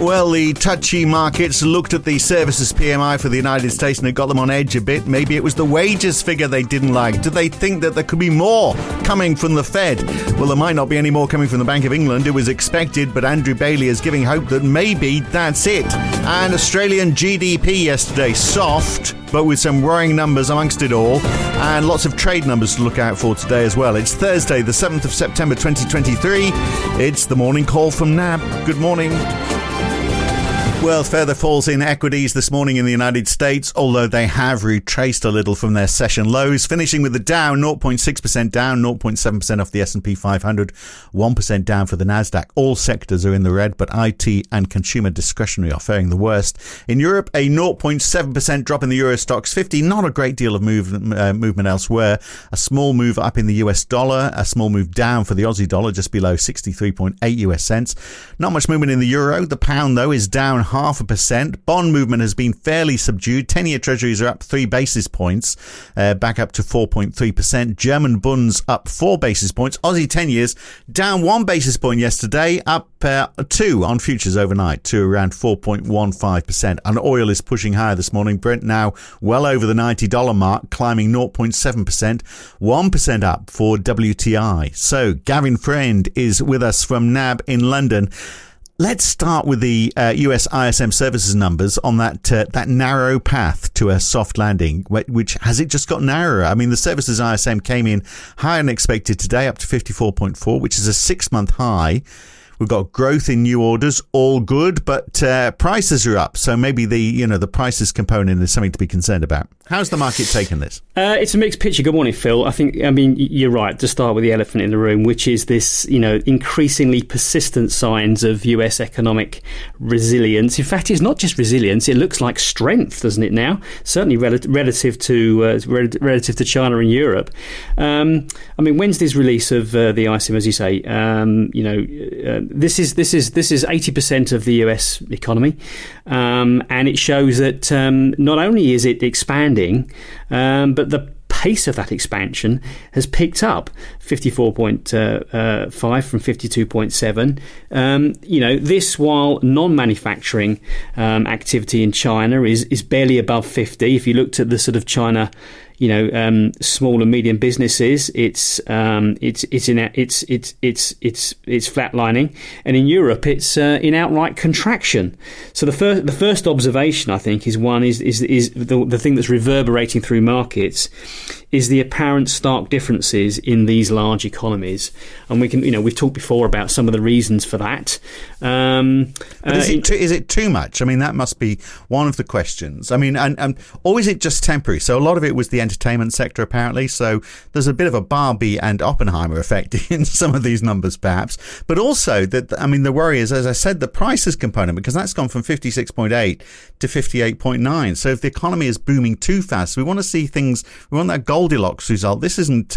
Well, the touchy markets looked at the services PMI for the United States and it got them on edge a bit. Maybe it was the wages figure they didn't like. Do they think that there could be more coming from the Fed? Well, there might not be any more coming from the Bank of England. It was expected, but Andrew Bailey is giving hope that maybe that's it. And Australian GDP yesterday, soft, but with some worrying numbers amongst it all, and lots of trade numbers to look out for today as well. It's Thursday, the 7th of September 2023. It's the morning call from NAB. Good morning. Well, further falls in equities this morning in the United States, although they have retraced a little from their session lows, finishing with the Dow 0.6% down, 0.7% off the S&P 500, 1% down for the Nasdaq. All sectors are in the red, but IT and consumer discretionary are faring the worst. In Europe, a 0.7% drop in the Euro Stoxx 50, not a great deal of movement elsewhere. A small move up in the US dollar, a small move down for the Aussie dollar, just below 63.8 US cents. Not much movement in the euro. The pound, though, is down 0.5%. Bond movement has been fairly subdued. 10-year treasuries are up 3 basis points, back up to 4.3%. German bunds up 4 basis points. Aussie 10 years down 1 basis point yesterday, up 2 on futures overnight to around 4.15%. And oil is pushing higher this morning. Brent now well over the $90 mark, climbing 0.7%, 1% up for WTI. So Gavin Friend is with us from NAB in London. Let's start with the US ISM services numbers on that narrow path to a soft landing, which has it just got narrower? I mean, the services ISM came in higher than expected today, up to 54.4, which is a 6-month high. We've got growth in new orders, all good, but prices are up. So maybe the prices component is something to be concerned about. How's the market taken this? It's a mixed picture. Good morning, Phil. I mean, you're right to start with the elephant in the room, which is this, increasingly persistent signs of US economic resilience. In fact, it's not just resilience. It looks like strength, doesn't it now? Certainly relative to China and Europe. Wednesday's release of the ISM, as you say, this is 80% of the US economy. And it shows that not only is it expanding, but the pace of that expansion has picked up, 54.5 from 52.7. This while non-manufacturing activity in China is barely above 50. If you looked at the sort of China, small and medium businesses, it's flatlining, and in Europe it's in outright contraction. So the first observation, I think, is the thing that's reverberating through markets is the apparent stark differences in these large economies, and we've talked before about some of the reasons for that. Is it too much? I mean, that must be one of the questions. I mean, and or is it just temporary? So a lot of it was the entertainment sector, apparently. So there's a bit of a Barbie and Oppenheimer effect in some of these numbers, perhaps. But also, the worry is, as I said, the prices component, because that's gone from 56.8 to 58.9. So if the economy is booming too fast, we want to see things. We want that Goldilocks result. This isn't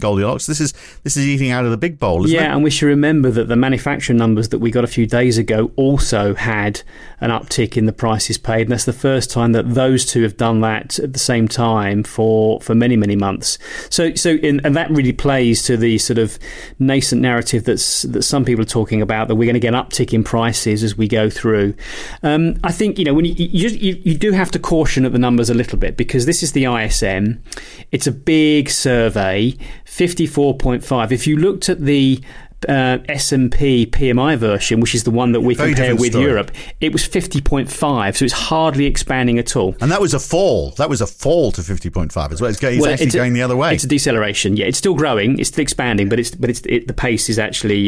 Goldilocks. This is eating out of the big bowl, isn't it? Yeah, and we should remember that the manufacturing numbers that we got a few days ago also had an uptick in the prices paid, and that's the first time that those two have done that at the same time for many, many months. So that really plays to the sort of nascent narrative that some people are talking about, that we're going to get an uptick in prices as we go through. I think, when you do have to caution at the numbers a little bit, because this is the ISM. It's a big survey, 54.5. If you looked at the S&P PMI version, which is the one that we compare with Europe, it was 50.5, so it's hardly expanding at all. And that was a fall. To 50.5 as well. It's going the other way. It's a deceleration. Yeah, it's still growing. It's still expanding, but the pace is actually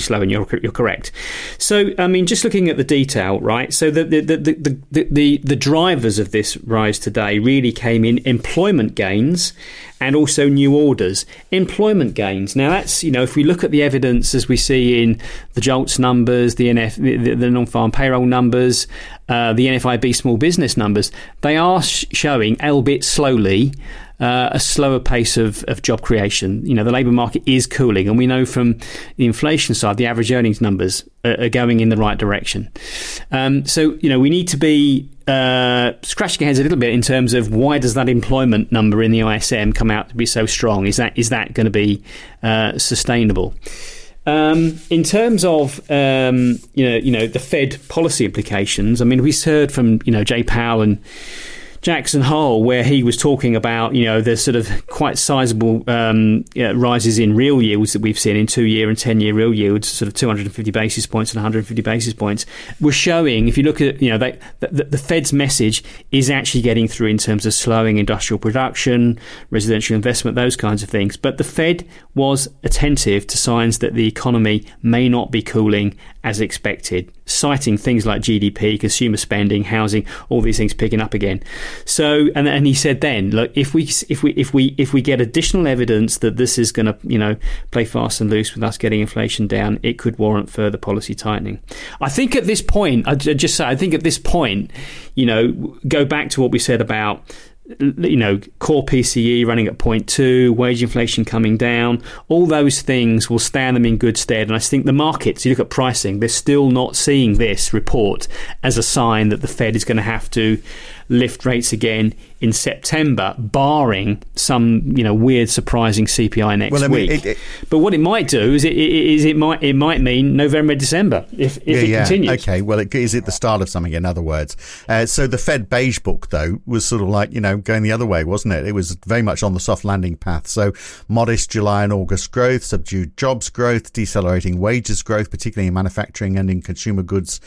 slowing. You're correct. So I mean, just looking at the detail, right? So the drivers of this rise today really came in employment gains and also new orders. Employment gains. Now that's, if we look at the evidence as we see in the JOLTS numbers, the non-farm payroll numbers, the NFIB small business numbers, they are showing, albeit slowly, a slower pace of job creation. The labour market is cooling, and we know from the inflation side, the average earnings numbers are going in the right direction. So we need to be scratching our heads a little bit in terms of why does that employment number in the ISM come out to be so strong? Is that going to be sustainable? In terms of the Fed policy implications, I mean, we heard from Jay Powell and Jackson Hole, where he was talking about the sort of quite sizable rises in real yields that we've seen in 2-year and 10-year real yields, sort of 250 basis points and 150 basis points, were showing, if you look at the Fed's message is actually getting through in terms of slowing industrial production, residential investment, those kinds of things. But the Fed was attentive to signs that the economy may not be cooling as expected, citing things like GDP, consumer spending, housing, all these things picking up again. So, and he said then, look, if we get additional evidence that this is going to play fast and loose with us getting inflation down, it could warrant further policy tightening. I think at this point, go back to what we said about core PCE running at 0.2, wage inflation coming down, all those things will stand them in good stead. And I think the markets, you look at pricing, they're still not seeing this report as a sign that the Fed is going to have to lift rates again in September, barring some weird, surprising CPI next week. But what it might do is it might mean November, December if it continues. Okay. Well, is it the start of something? In other words, so the Fed Beige Book though was sort of like going the other way, wasn't it? It was very much on the soft landing path. So modest July and August growth, subdued jobs growth, decelerating wages growth, particularly in manufacturing and in consumer goods.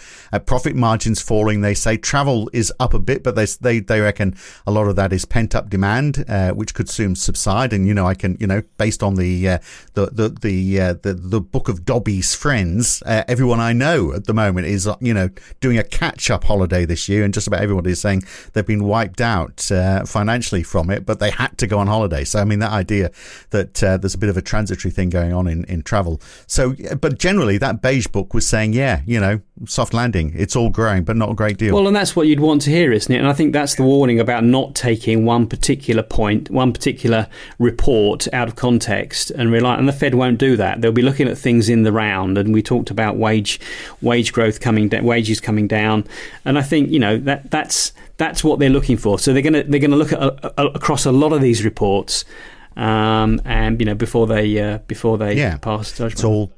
Profit margins falling. They say travel is up a bit, but they reckon a lot of that is pent-up demand, which could soon subside. And based on the book of Dobby's friends, everyone I know at the moment is doing a catch-up holiday this year, and just about everybody is saying they've been wiped out financially from it, but they had to go on holiday. So I mean, that idea that there's a bit of a transitory thing going on in travel. So, but generally, that Beige Book was saying, soft landing. It's all growing, but not a great deal. Well, and that's what you'd want to hear, isn't it? And I think that's the warning about not taking one particular point, one particular report out of context and rely. And the Fed won't do that. They'll be looking at things in the round. And we talked about wage growth coming down, wages coming down. And I think that's what they're looking for. So they're gonna look at across a lot of these reports. Before they pass judgment. It's all on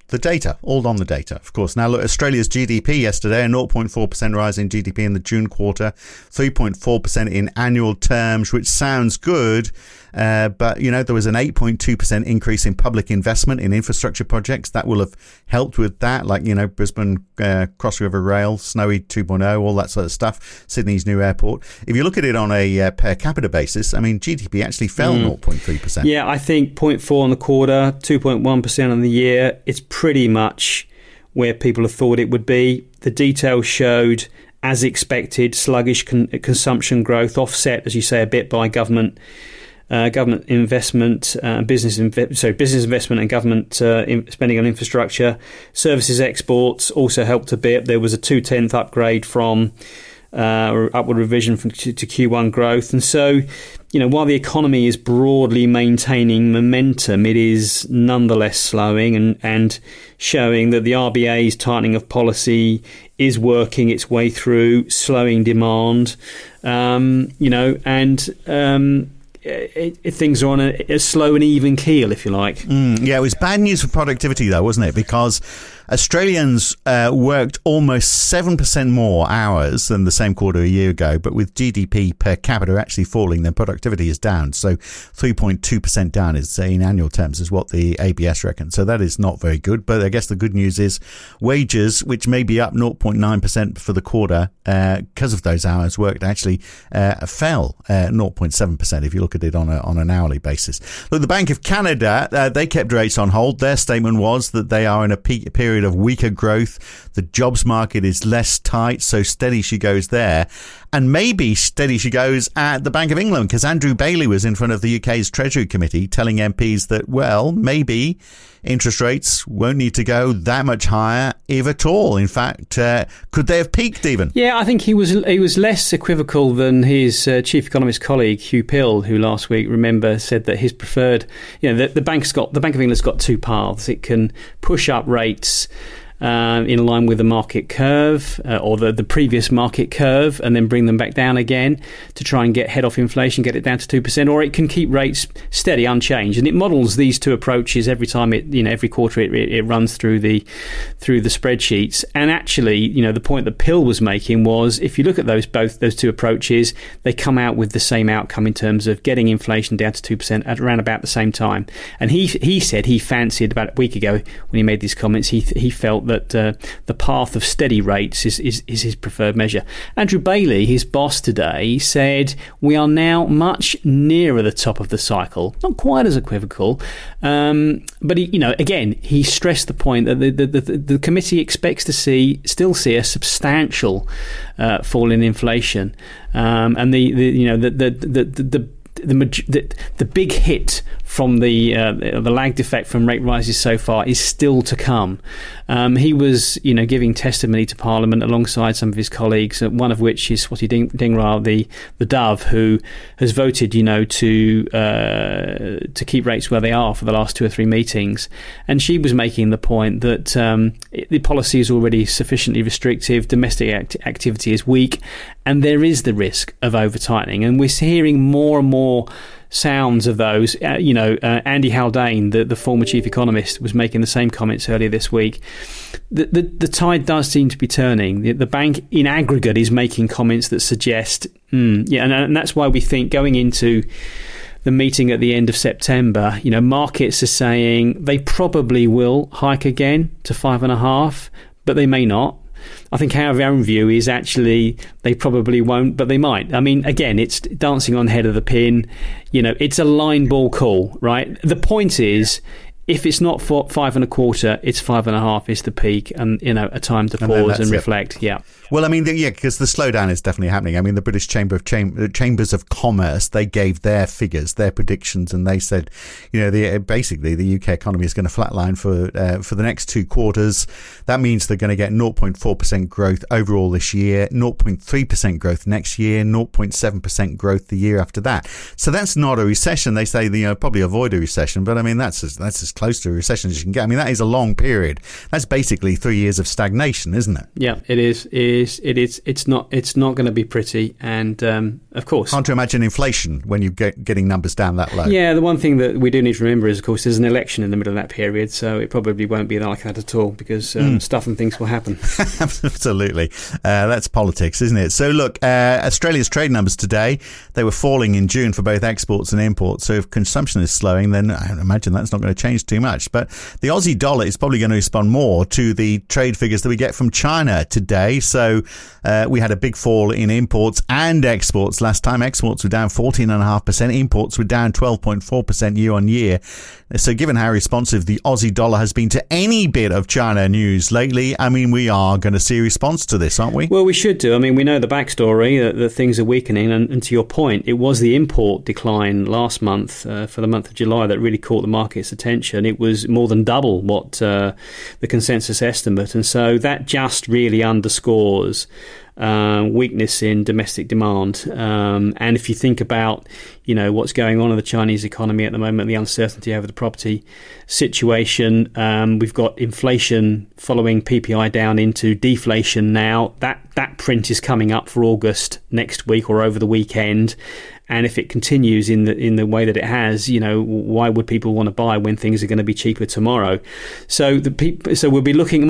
the data, of course. Now, look, Australia's GDP yesterday, a 0.4% rise in GDP in the June quarter, 3.4% in annual terms, which sounds good. But there was an 8.2% increase in public investment in infrastructure projects that will have helped with that, like, Brisbane Cross River Rail, Snowy 2.0, all that sort of stuff, Sydney's new airport. If you look at it on a per capita basis, I mean, GDP actually fell 0.3%. Yeah, I think 0.4 on the quarter, 2.1% on the year. It's pretty much where people have thought it would be. The details showed, as expected, sluggish consumption growth, offset, as you say, a bit by government investment, business investment and government spending on infrastructure. Services exports also helped a bit. There was a 0.2 upgrade from upward revision to Q1 growth. And so, while the economy is broadly maintaining momentum, it is nonetheless slowing and showing that the RBA's tightening of policy is working its way through, slowing demand, things are on a slow and even keel, if you like. It was bad news for productivity though, wasn't it? Because Australians worked almost 7% more hours than the same quarter a year ago, but with GDP per capita actually falling, then productivity is down. So 3.2% down is, in annual terms, is what the ABS reckons. So that is not very good. But I guess the good news is wages, which may be up 0.9% for the quarter, because of those hours worked, actually fell 0.7% if you look at it on an hourly basis. Look, the Bank of Canada, they kept rates on hold. Their statement was that they are in a peak period of weaker growth. The jobs market is less tight, so steady she goes there. And maybe steady she goes at the Bank of England, because Andrew Bailey was in front of the UK's Treasury Committee telling MPs that, well, maybe interest rates won't need to go that much higher, if at all. In fact, could they have peaked even? Yeah, I think he was less equivocal than his chief economist colleague, Hugh Pill, who last week, remember, said that his preferred, the Bank of England's got two paths. It can push up rates in line with the market curve or the previous market curve, and then bring them back down again to try and head off inflation, get it down to 2%, or it can keep rates steady, unchanged. And it models these two approaches every time every quarter it runs through the spreadsheets. And actually, the point that Pill was making was if you look at those two approaches, they come out with the same outcome in terms of getting inflation down to 2% at around about the same time. And he said he fancied about a week ago when he made these comments, he felt that the path of steady rates is his preferred measure. Andrew Bailey, his boss today, said we are now much nearer the top of the cycle. Not quite as equivocal, but he stressed the point that the committee expects to still see a substantial fall in inflation, and the big hit from the lagged effect from rate rises so far is still to come. He was, giving testimony to Parliament alongside some of his colleagues, one of which is Swati Dingra, the dove, who has voted, to keep rates where they are for the last two or three meetings. And she was making the point that the policy is already sufficiently restrictive, domestic activity is weak, and there is the risk of over-tightening. And we're hearing more and more sounds of those. Andy Haldane, the former chief economist, was making the same comments earlier this week. The tide does seem to be turning. The bank in aggregate is making comments that suggest and that's why we think going into the meeting at the end of September, markets are saying they probably will hike again to 5.5, but they may not. I think our own view is actually they probably won't, but they might. I mean, again, it's dancing on head of the pin. It's a line ball call, right? The point is, if it's not for 5.25, it's 5.5 is the peak, and a time to pause and reflect. It. Yeah. Well, I mean, because the slowdown is definitely happening. I mean, the British Chambers of Commerce, they gave their figures, their predictions, and they said, basically the UK economy is going to flatline for the next two quarters. That means they're going to get 0.4% growth overall this year, 0.3% growth next year, 0.7% growth the year after that. So that's not a recession. They say probably avoid a recession, but I mean that's as close to a recession as you can get. I mean, that is a long period. That's basically 3 years of stagnation, isn't it? Yeah, it is. It's not going to be pretty. And of course, hard to imagine inflation when you're getting numbers down that low. Yeah, the one thing that we do need to remember is, of course, there's an election in the middle of that period, so it probably won't be like that at all because stuff and things will happen. Absolutely. That's politics, isn't it? So look, Australia's trade numbers today, they were falling in June for both exports and imports. So if consumption is slowing, then I imagine that's not going to change too much, but the Aussie dollar is probably going to respond more to the trade figures that we get from China today. So we had a big fall in imports and exports last time. Exports were down 14.5%, imports were down 12.4% year on year. So given how responsive the Aussie dollar has been to any bit of China news lately, I mean, we are going to see a response to this, aren't we? Well, we should do. I mean, we know the backstory that things are weakening, and to your point, it was the import decline last month for the month of July that really caught the market's attention. It was more than double what the consensus estimate, and so that just really underscores weakness in domestic demand. And if you think about what's going on in the Chinese economy at the moment, the uncertainty over the property situation, we've got inflation following PPI down into deflation now. That print is coming up for August next week or over the weekend. And if it continues in the way that it has, why would people want to buy when things are going to be cheaper tomorrow? So markets will be looking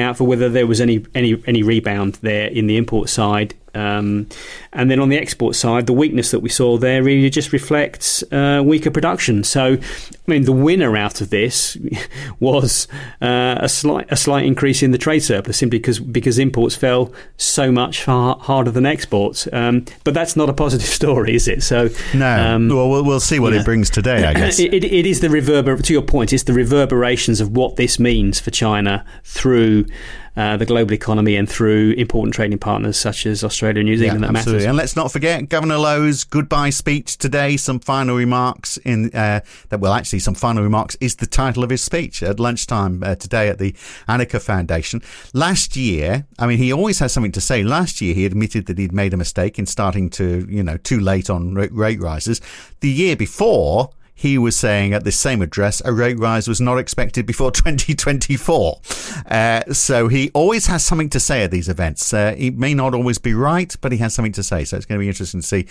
out for whether there was any rebound there in the import side. And then on the export side, the weakness that we saw there really just reflects weaker production. So, I mean, the winner out of this was a slight increase in the trade surplus simply because imports fell so much harder than exports. But that's not a positive story, is it? So no. Well, we'll see what it brings today, I guess. It is the to your point, it's the reverberations of what this means for China through the global economy and through important trading partners such as Australia and New Zealand that matters. And let's not forget Governor Lowe's goodbye speech today. Some final remarks some final remarks is the title of his speech at lunchtime today at the Annika Foundation. Last year, I mean, he always has something to say. Last year, he admitted that he'd made a mistake in starting to, too late on rate rises. The year before, he was saying at this same address, a rate rise was not expected before 2024. So he always has something to say at these events. He may not always be right, but he has something to say. So it's going to be interesting to see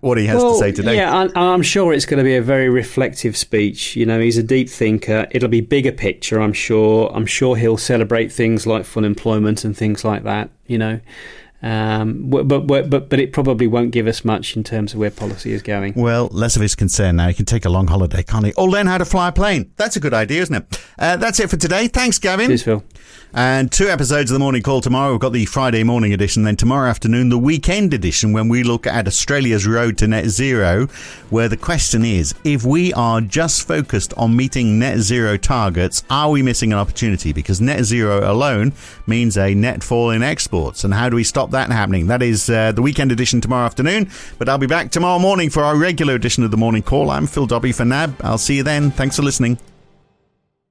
what he has to say today. Yeah, I'm sure it's going to be a very reflective speech. You know, he's a deep thinker. It'll be bigger picture, I'm sure. I'm sure he'll celebrate things like full employment and things like that, you know. But it probably won't give us much in terms of where policy is going. Well, less of his concern now. He can take a long holiday, can't he? Or learn how to fly a plane. That's a good idea, isn't it? That's it for today. Thanks, Gavin. Cheers, Phil. And 2 episodes of The Morning Call tomorrow. We've got the Friday morning edition, then tomorrow afternoon, the weekend edition, when we look at Australia's road to net zero, where the question is, if we are just focused on meeting net zero targets, are we missing an opportunity? Because net zero alone means a net fall in exports. And how do we stop that happening? That is the weekend edition tomorrow afternoon. But I'll be back tomorrow morning for our regular edition of The Morning Call. I'm Phil Dobby for NAB. I'll see you then. Thanks for listening.